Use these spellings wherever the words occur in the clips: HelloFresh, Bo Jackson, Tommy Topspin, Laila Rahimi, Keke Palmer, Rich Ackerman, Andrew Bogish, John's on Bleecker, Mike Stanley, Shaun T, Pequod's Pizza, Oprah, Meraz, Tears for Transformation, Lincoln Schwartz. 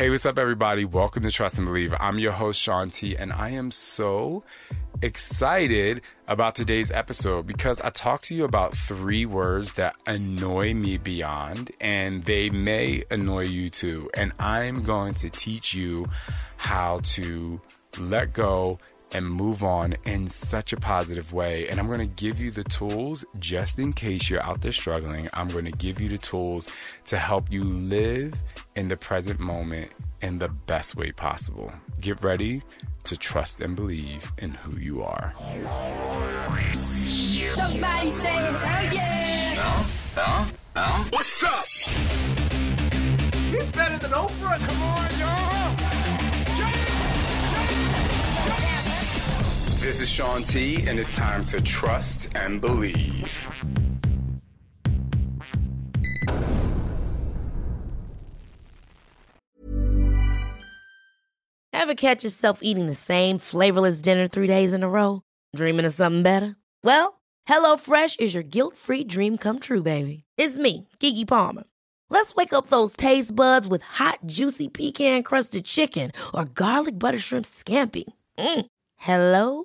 Hey, what's up, everybody? Welcome to Trust and Believe. I'm your host, Shaun T, and I am so excited about today's episode because I talked to you about three words that annoy me beyond, and they may annoy you too. And I'm going to teach you how to let go and move on in such a positive way. And I'm going to give you the tools just in case you're out there struggling. I'm going to give you the tools to help you live in the present moment in the best way possible. Get ready to trust and believe in who you are. Somebody say, oh yeah! No. What's up? You're better than Oprah. Come on, y'all. This is Shaun T, and it's time to trust and believe. Ever catch yourself eating the same flavorless dinner 3 days in a row? Dreaming of something better? Well, HelloFresh is your guilt-free dream come true, baby. It's me, Keke Palmer. Let's wake up those taste buds with hot, juicy pecan-crusted chicken or garlic butter shrimp scampi. Mm. Hello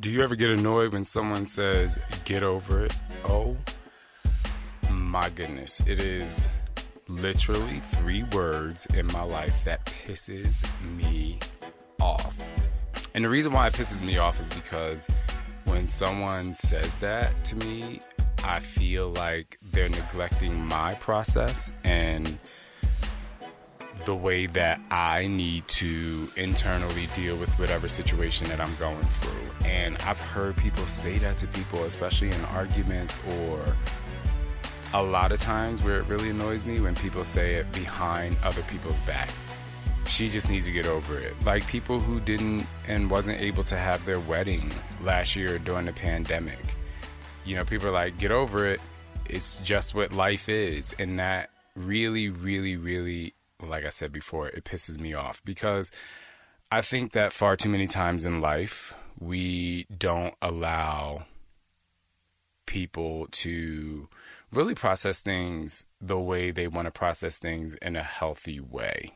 Do you ever get annoyed when someone says, get over it? Oh, my goodness. It is literally three words in my life that pisses me off. And the reason why it pisses me off is because when someone says that to me, I feel like they're neglecting my process and the way that I need to internally deal with whatever situation that I'm going through. And I've heard people say that to people, especially in arguments, or a lot of times where it really annoys me when people say it behind other people's back. She just needs to get over it. Like people who didn't and wasn't able to have their wedding last year during the pandemic. You know, people are like, get over it. It's just what life is. And that really, really, really, like I said before, it pisses me off because I think that far too many times in life, we don't allow people to really process things the way they want to process things in a healthy way.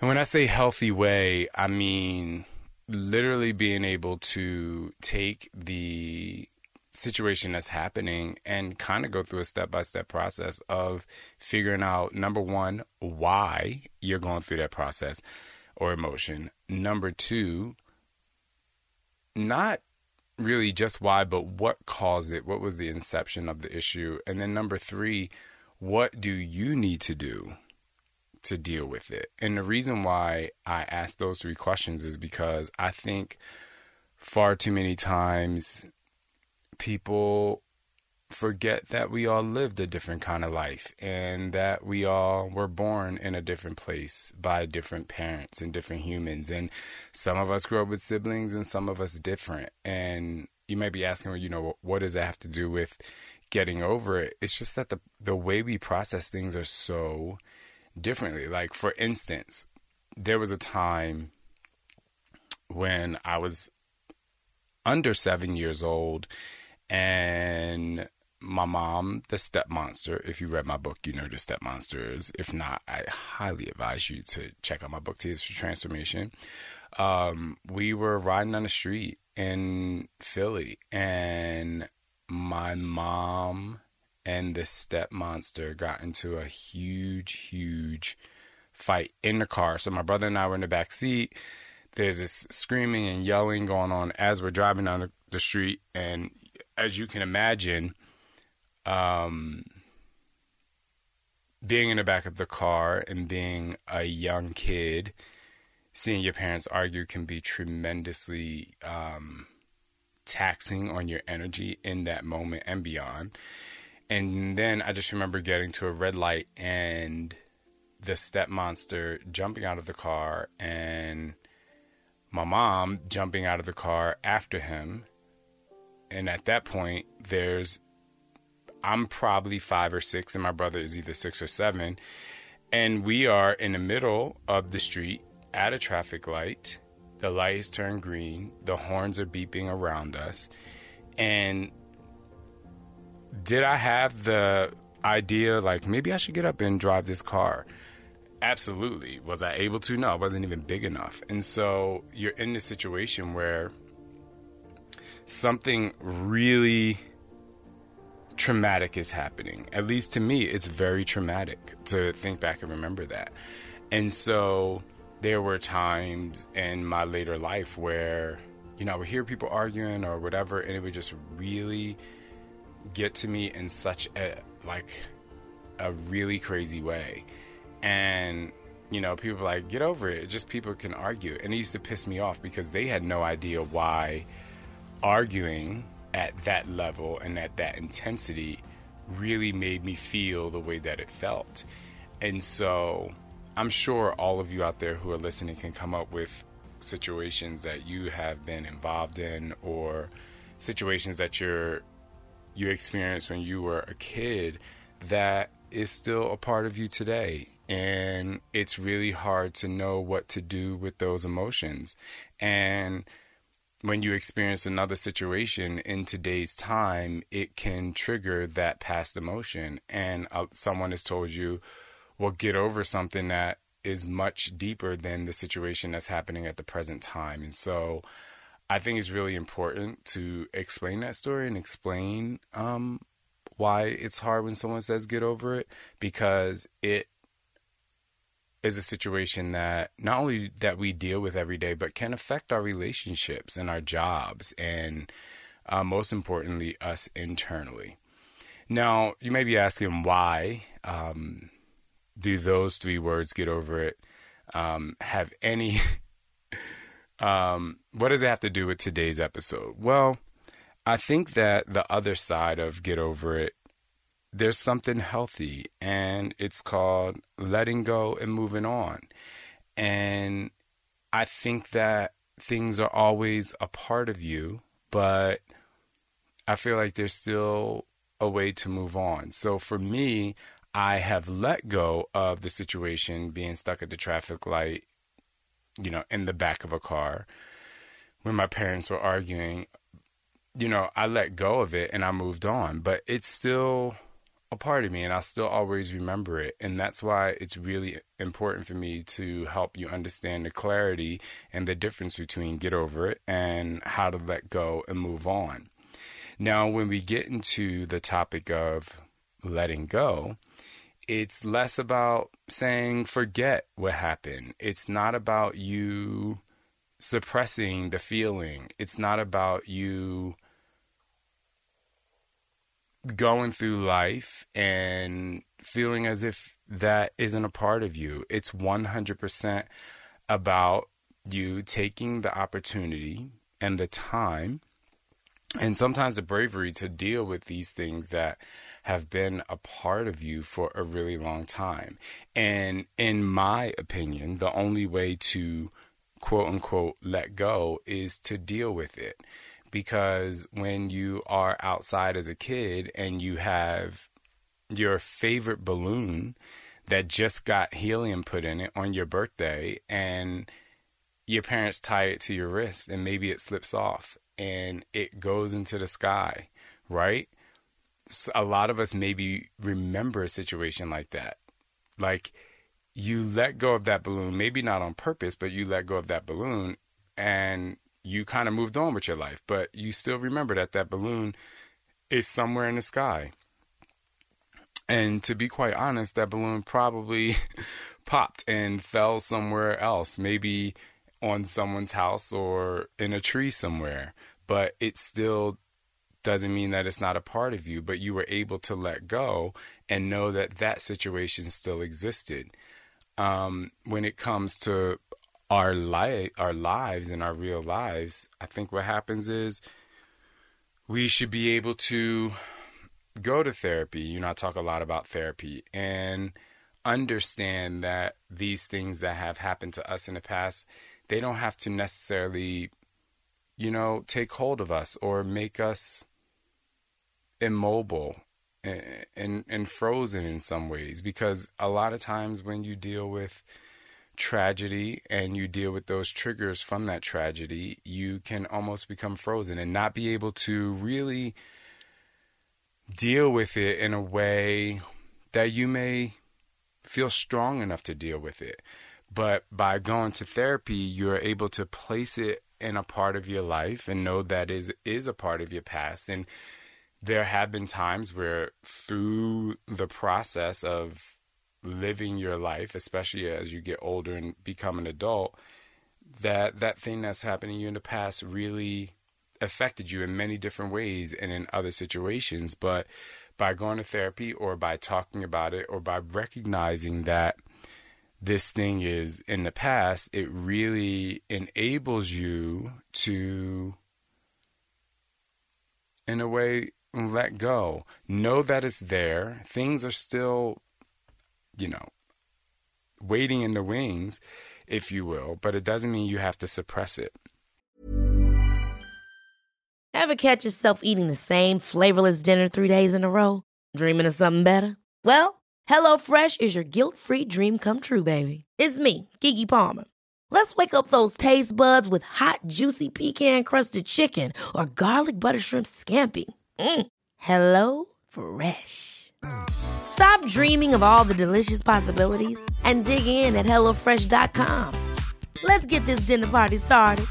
And when I say healthy way, I mean literally being able to take the situation that's happening and kind of go through a step-by-step process of figuring out, number one, why you're going through that process or emotion. Number two, not really just why, but what caused it? What was the inception of the issue? And then number three, what do you need to do to deal with it? And the reason why I ask those three questions is because I think far too many times people forget that we all lived a different kind of life and that we all were born in a different place by different parents and different humans. And some of us grew up with siblings and some of us different. And you might be asking, you know, what does that have to do with getting over it? It's just that the way we process things are so differently. Like, for instance, there was a time when I was under 7 years old and my mom, the Step Monster, if you read my book, you know the Step Monster is. If not, I highly advise you to check out my book, Tears for Transformation. We were riding on the street in Philly, and my mom and the Step Monster got into a huge, huge fight in the car. So my brother and I were in the back seat. There's this screaming and yelling going on as we're driving down the street. And as you can imagine, being in the back of the car and being a young kid, seeing your parents argue can be tremendously taxing on your energy in that moment and beyond. And then I just remember getting to a red light and the step monster jumping out of the car and my mom jumping out of the car after him. And at that point, I'm probably 5 or 6 and my brother is either 6 or 7. And we are in the middle of the street at a traffic light. The light has turned green. The horns are beeping around us. And did I have the idea, like, maybe I should get up and drive this car? Absolutely. Was I able to? No, I wasn't even big enough. And so you're in this situation where something really traumatic is happening. At least to me, it's very traumatic to think back and remember that. And so there were times in my later life where, you know, I would hear people arguing or whatever, and it would just really get to me in such a really crazy way. And, you know, people were like, get over it. Just people can argue. And it used to piss me off because they had no idea why arguing at that level and at that intensity really made me feel the way that it felt. And so I'm sure all of you out there who are listening can come up with situations that you have been involved in or situations that you experienced when you were a kid that is still a part of you today. And it's really hard to know what to do with those emotions. And when you experience another situation in today's time, it can trigger that past emotion. And someone has told you, well, get over something that is much deeper than the situation that's happening at the present time. And so I think it's really important to explain that story and explain why it's hard when someone says get over it, because it is a situation that not only that we deal with every day, but can affect our relationships and our jobs and most importantly, us internally. Now, you may be asking why do those 3 words, get over it, have any... what does it have to do with today's episode? Well, I think that the other side of get over it, there's something healthy, and it's called letting go and moving on. And I think that things are always a part of you, but I feel like there's still a way to move on. So for me, I have let go of the situation being stuck at the traffic light, you know, in the back of a car when my parents were arguing. You know, I let go of it and I moved on, but it's still a part of me and I still always remember it. And that's why it's really important for me to help you understand the clarity and the difference between get over it and how to let go and move on. Now, when we get into the topic of letting go, it's less about saying forget what happened. It's not about you suppressing the feeling. It's not about you going through life and feeling as if that isn't a part of you. It's 100% about you taking the opportunity and the time and sometimes the bravery to deal with these things that have been a part of you for a really long time. And in my opinion, the only way to quote unquote let go is to deal with it. Because when you are outside as a kid and you have your favorite balloon that just got helium put in it on your birthday and your parents tie it to your wrist and maybe it slips off and it goes into the sky, right? A lot of us maybe remember a situation like that. Like, you let go of that balloon, maybe not on purpose, but you let go of that balloon and you kind of moved on with your life, but you still remember that that balloon is somewhere in the sky. And to be quite honest, that balloon probably popped and fell somewhere else, maybe on someone's house or in a tree somewhere, but it still doesn't mean that it's not a part of you, but you were able to let go and know that that situation still existed. When it comes to our lives and our real lives, I think what happens is we should be able to go to therapy. You know, I talk a lot about therapy, and understand that these things that have happened to us in the past, they don't have to necessarily, you know, take hold of us or make us immobile and frozen in some ways. Because a lot of times when you deal with tragedy and you deal with those triggers from that tragedy, you can almost become frozen and not be able to really deal with it in a way that you may feel strong enough to deal with it. But by going to therapy, you're able to place it in a part of your life and know that is a part of your past. And there have been times where through the process of living your life, especially as you get older and become an adult, that thing that's happened to you in the past really affected you in many different ways and in other situations. But by going to therapy, or by talking about it, or by recognizing that this thing is in the past, it really enables you to, in a way, let go. Know that it's there. Things are still, you know, waiting in the wings, if you will, but it doesn't mean you have to suppress it. Ever catch yourself eating the same flavorless dinner 3 days in a row? Dreaming of something better? Well, HelloFresh is your guilt-free dream come true, baby. It's me, Keke Palmer. Let's wake up those taste buds with hot, juicy pecan-crusted chicken or garlic butter shrimp scampi. Hello Fresh. Stop dreaming of all the delicious possibilities and dig in at HelloFresh.com. Let's get this dinner party started.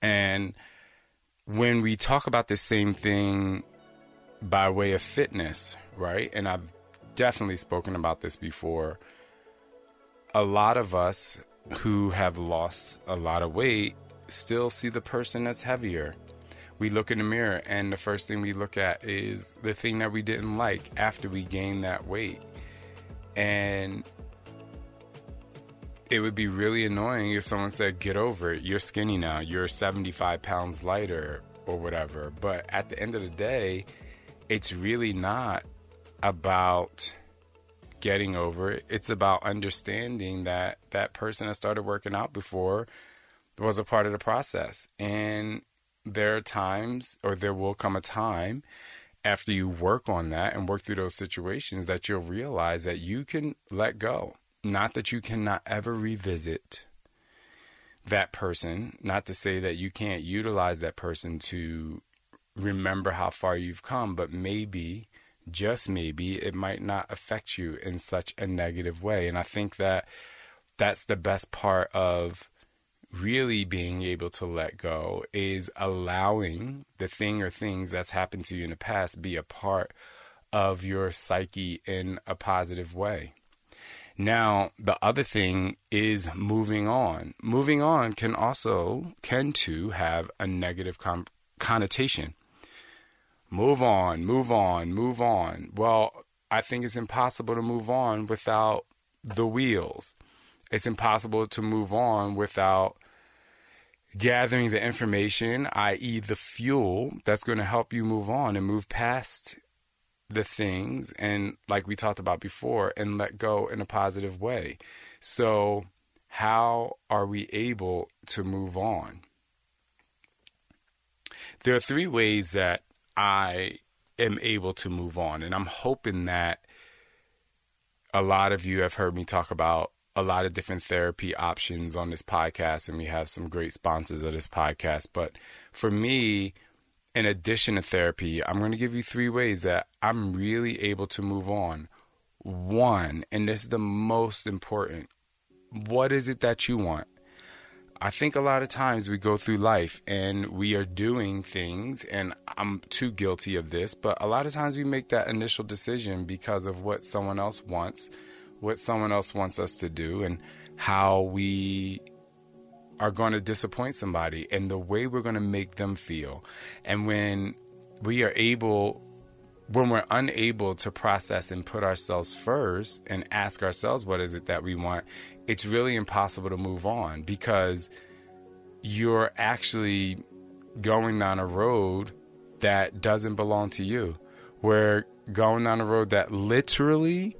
And when we talk about the same thing by way of fitness, right? And I've definitely spoken about this before. A lot of us who have lost a lot of weight still see the person that's heavier. We look in the mirror and the first thing we look at is the thing that we didn't like after we gained that weight. And it would be really annoying if someone said, get over it, you're skinny now, you're 75 pounds lighter or whatever. But at the end of the day, it's really not about getting over it. It's about understanding that that person that started working out before was a part of the process. And there are times, or there will come a time after you work on that and work through those situations, that you'll realize that you can let go. Not that you cannot ever revisit that person, not to say that you can't utilize that person to remember how far you've come, but maybe, just maybe, it might not affect you in such a negative way. And I think that that's the best part of really being able to let go, is allowing the thing or things that's happened to you in the past be a part of your psyche in a positive way. Now, the other thing is moving on. Moving on can also, too, have a negative connotation. Move on, move on, move on. Well, I think it's impossible to move on without the wheels. It's impossible to move on without gathering the information, i.e. the fuel that's going to help you move on and move past the things, and like we talked about before, and let go in a positive way. So how are we able to move on? There are three ways that I am able to move on, and I'm hoping that a lot of you have heard me talk about a lot of different therapy options on this podcast, and we have some great sponsors of this podcast. But for me, in addition to therapy, I'm going to give you three ways that I'm really able to move on. One, and this is the most important, what is it that you want? I think a lot of times we go through life and we are doing things, and I'm too guilty of this, but a lot of times we make that initial decision because of what someone else wants, what someone else wants us to do, and how we are going to disappoint somebody and the way we're going to make them feel. And when we're unable to process and put ourselves first and ask ourselves, what is it that we want? It's really impossible to move on, because you're actually going down a road that doesn't belong to you. We're going down a road that literally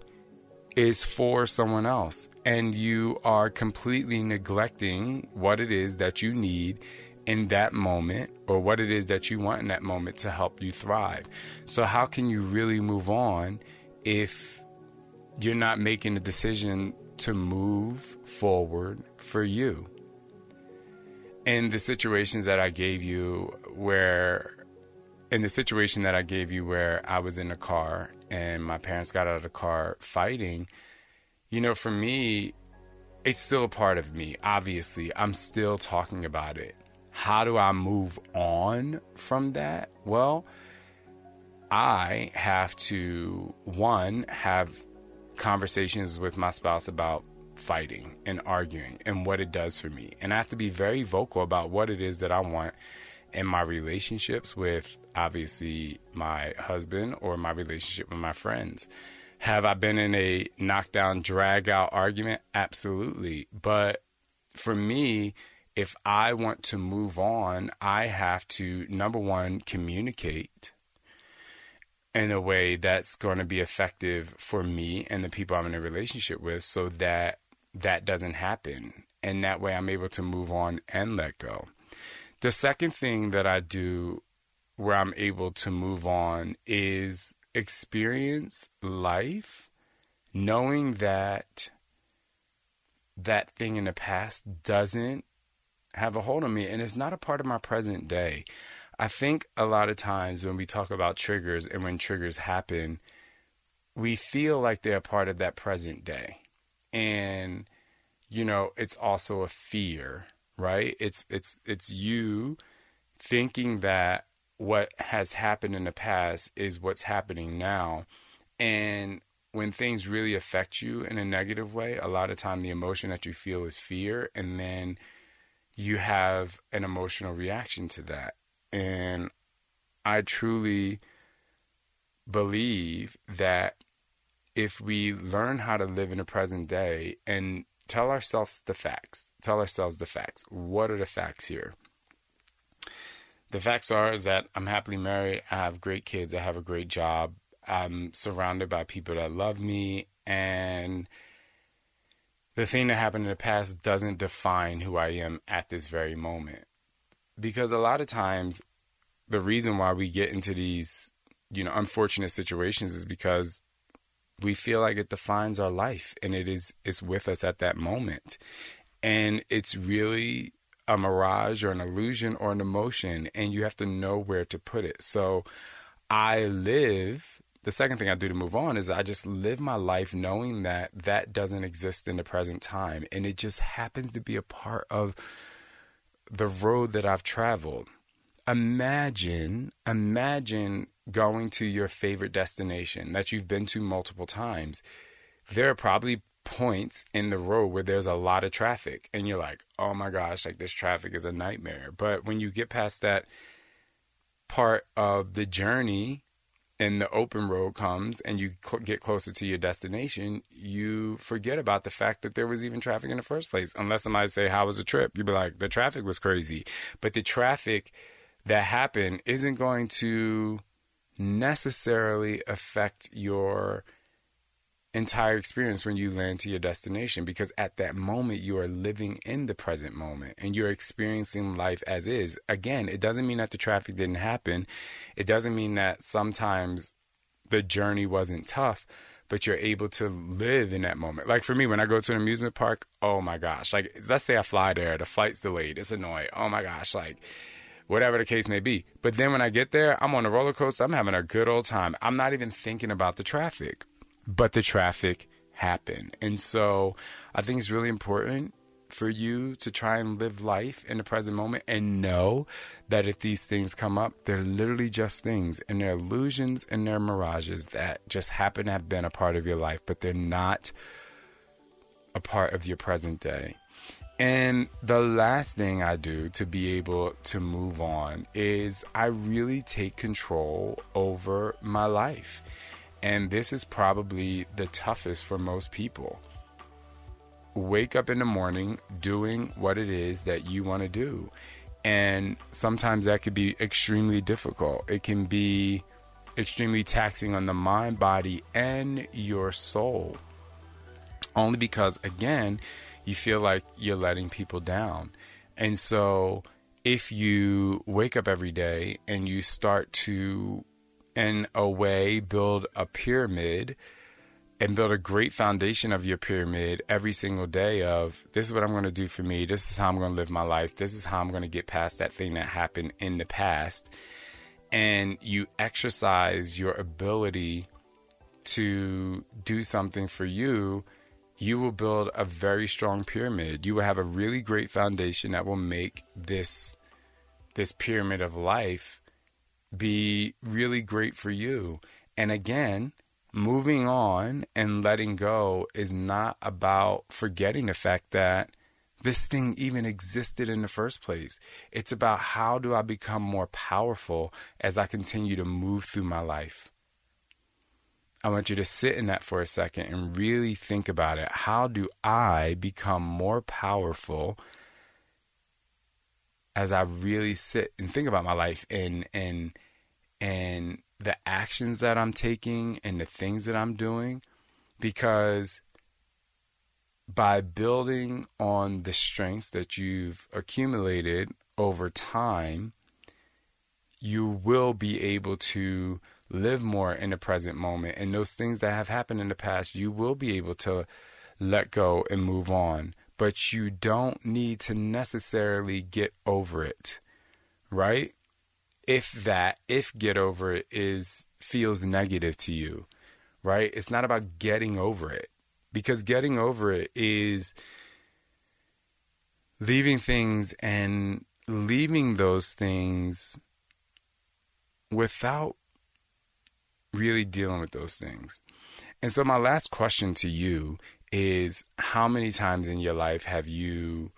is for someone else. And you are completely neglecting what it is that you need in that moment, or what it is that you want in that moment to help you thrive. So how can you really move on if you're not making a decision to move forward for you? In the situations that I gave you where I was in a car and my parents got out of the car fighting, for me, it's still a part of me. Obviously, I'm still talking about it. How do I move on from that? Well, I have to, one, have conversations with my spouse about fighting and arguing and what it does for me. And I have to be very vocal about what it is that I want in my relationships with, obviously, my husband or my relationship with my friends. Have I been in a knockdown, drag-out argument? Absolutely. But for me, if I want to move on, I have to, number one, communicate in a way that's going to be effective for me and the people I'm in a relationship with, so that that doesn't happen. And that way I'm able to move on and let go. The second thing that I do where I'm able to move on is experience life, knowing that that thing in the past doesn't have a hold on me, and it's not a part of my present day. I think a lot of times when we talk about triggers and when triggers happen, we feel like they're a part of that present day. And, it's also a fear, right? It's you thinking that what has happened in the past is what's happening now. And when things really affect you in a negative way, a lot of time the emotion that you feel is fear, and then you have an emotional reaction to that. And I truly believe that if we learn how to live in the present day and tell ourselves the facts, what are the facts here? The facts are that I'm happily married, I have great kids, I have a great job, I'm surrounded by people that love me, and the thing that happened in the past doesn't define who I am at this very moment. Because a lot of times, the reason why we get into these, unfortunate situations is because we feel like it defines our life, and it's with us at that moment. And it's really a mirage or an illusion or an emotion, and you have to know where to put it. So the second thing I do to move on is I just live my life knowing that that doesn't exist in the present time. And it just happens to be a part of the road that I've traveled. Imagine going to your favorite destination that you've been to multiple times. There are probably points in the road where there's a lot of traffic and you're like, oh my gosh, like this traffic is a nightmare. But when you get past that part of the journey, and the open road comes and you get closer to your destination, you forget about the fact that there was even traffic in the first place. Unless somebody say, how was the trip? You'd be like, the traffic was crazy. But the traffic that happened isn't going to necessarily affect your entire experience when you land to your destination, because at that moment you are living in the present moment and you're experiencing life as is. Again, it doesn't mean that the traffic didn't happen. It doesn't mean that sometimes the journey wasn't tough, but you're able to live in that moment. Like for me, when I go to an amusement park, oh my gosh, like let's say I fly there, the flight's delayed, it's annoying. Oh my gosh, like whatever the case may be. But then when I get there, I'm on a roller coaster, I'm having a good old time. I'm not even thinking about the traffic. But the traffic happened. And so I think it's really important for you to try and live life in the present moment and know that if these things come up, they're literally just things, and they're illusions and they're mirages that just happen to have been a part of your life, but they're not a part of your present day. And the last thing I do to be able to move on is I really take control over my life. And this is probably the toughest for most people. Wake up in the morning doing what it is that you want to do. And sometimes that could be extremely difficult. It can be extremely taxing on the mind, body, and your soul. Only because, again, you feel like you're letting people down. And so if you wake up every day and you start to, in a way, build a pyramid and build a great foundation of your pyramid every single day of, this is what I'm going to do for me. This is how I'm going to live my life. This is how I'm going to get past that thing that happened in the past. And you exercise your ability to do something for you, you will build a very strong pyramid. You will have a really great foundation that will make this pyramid of life be really great for you. And again, moving on and letting go is not about forgetting the fact that this thing even existed in the first place. It's about, how do I become more powerful as I continue to move through my life? I want you to sit in that for a second and really think about it. How do I become more powerful as I really sit and think about my life and the actions that I'm taking and the things that I'm doing? Because by building on the strengths that you've accumulated over time, you will be able to live more in the present moment. And those things that have happened in the past, you will be able to let go and move on. But you don't need to necessarily get over it, right? If get over it feels negative to you, right? It's not about getting over it, because getting over it is leaving things and leaving those things without really dealing with those things. And so my last question to you is, how many times in your life have you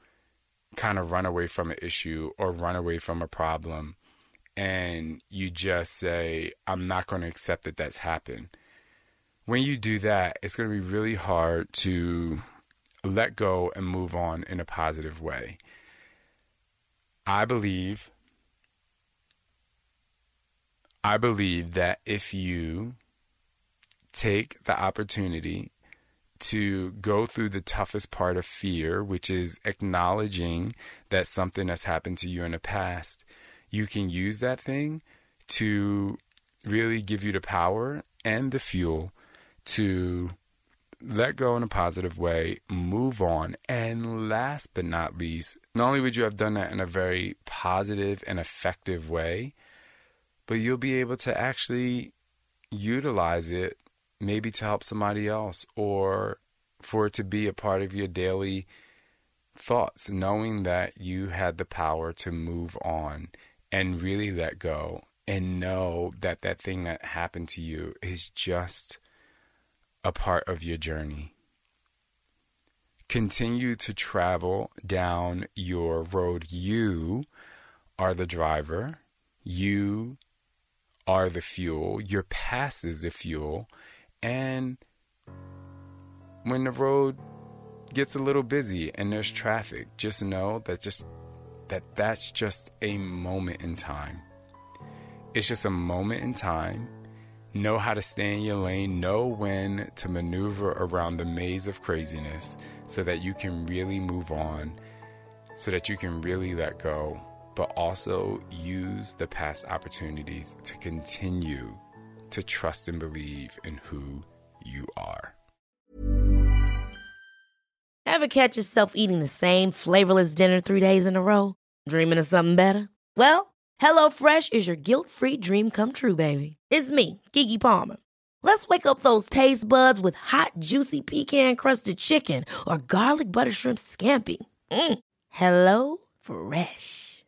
kind of run away from an issue or run away from a problem, and you just say, I'm not going to accept that that's happened? When you do that, it's going to be really hard to let go and move on in a positive way. I believe that if you take the opportunity to go through the toughest part of fear, which is acknowledging that something that's happened to you in the past, you can use that thing to really give you the power and the fuel to let go in a positive way, move on. And last but not least, not only would you have done that in a very positive and effective way, but you'll be able to actually utilize it maybe to help somebody else, or for it to be a part of your daily thoughts, knowing that you had the power to move on and really let go and know that that thing that happened to you is just a part of your journey. Continue to travel down your road. You are the driver. You are the fuel, your past is the fuel, and when the road gets a little busy and there's traffic, just know that that's just a moment in time. It's just a moment in time. Know how to stay in your lane. Know when to maneuver around the maze of craziness so that you can really move on, so that you can really let go, but also use the past opportunities to continue to trust and believe in who you are. Ever catch yourself eating the same flavorless dinner 3 days in a row? Dreaming of something better? Well, HelloFresh is your guilt-free dream come true, baby. It's me, Keke Palmer. Let's wake up those taste buds with hot, juicy pecan-crusted chicken or garlic butter shrimp scampi. HelloFresh.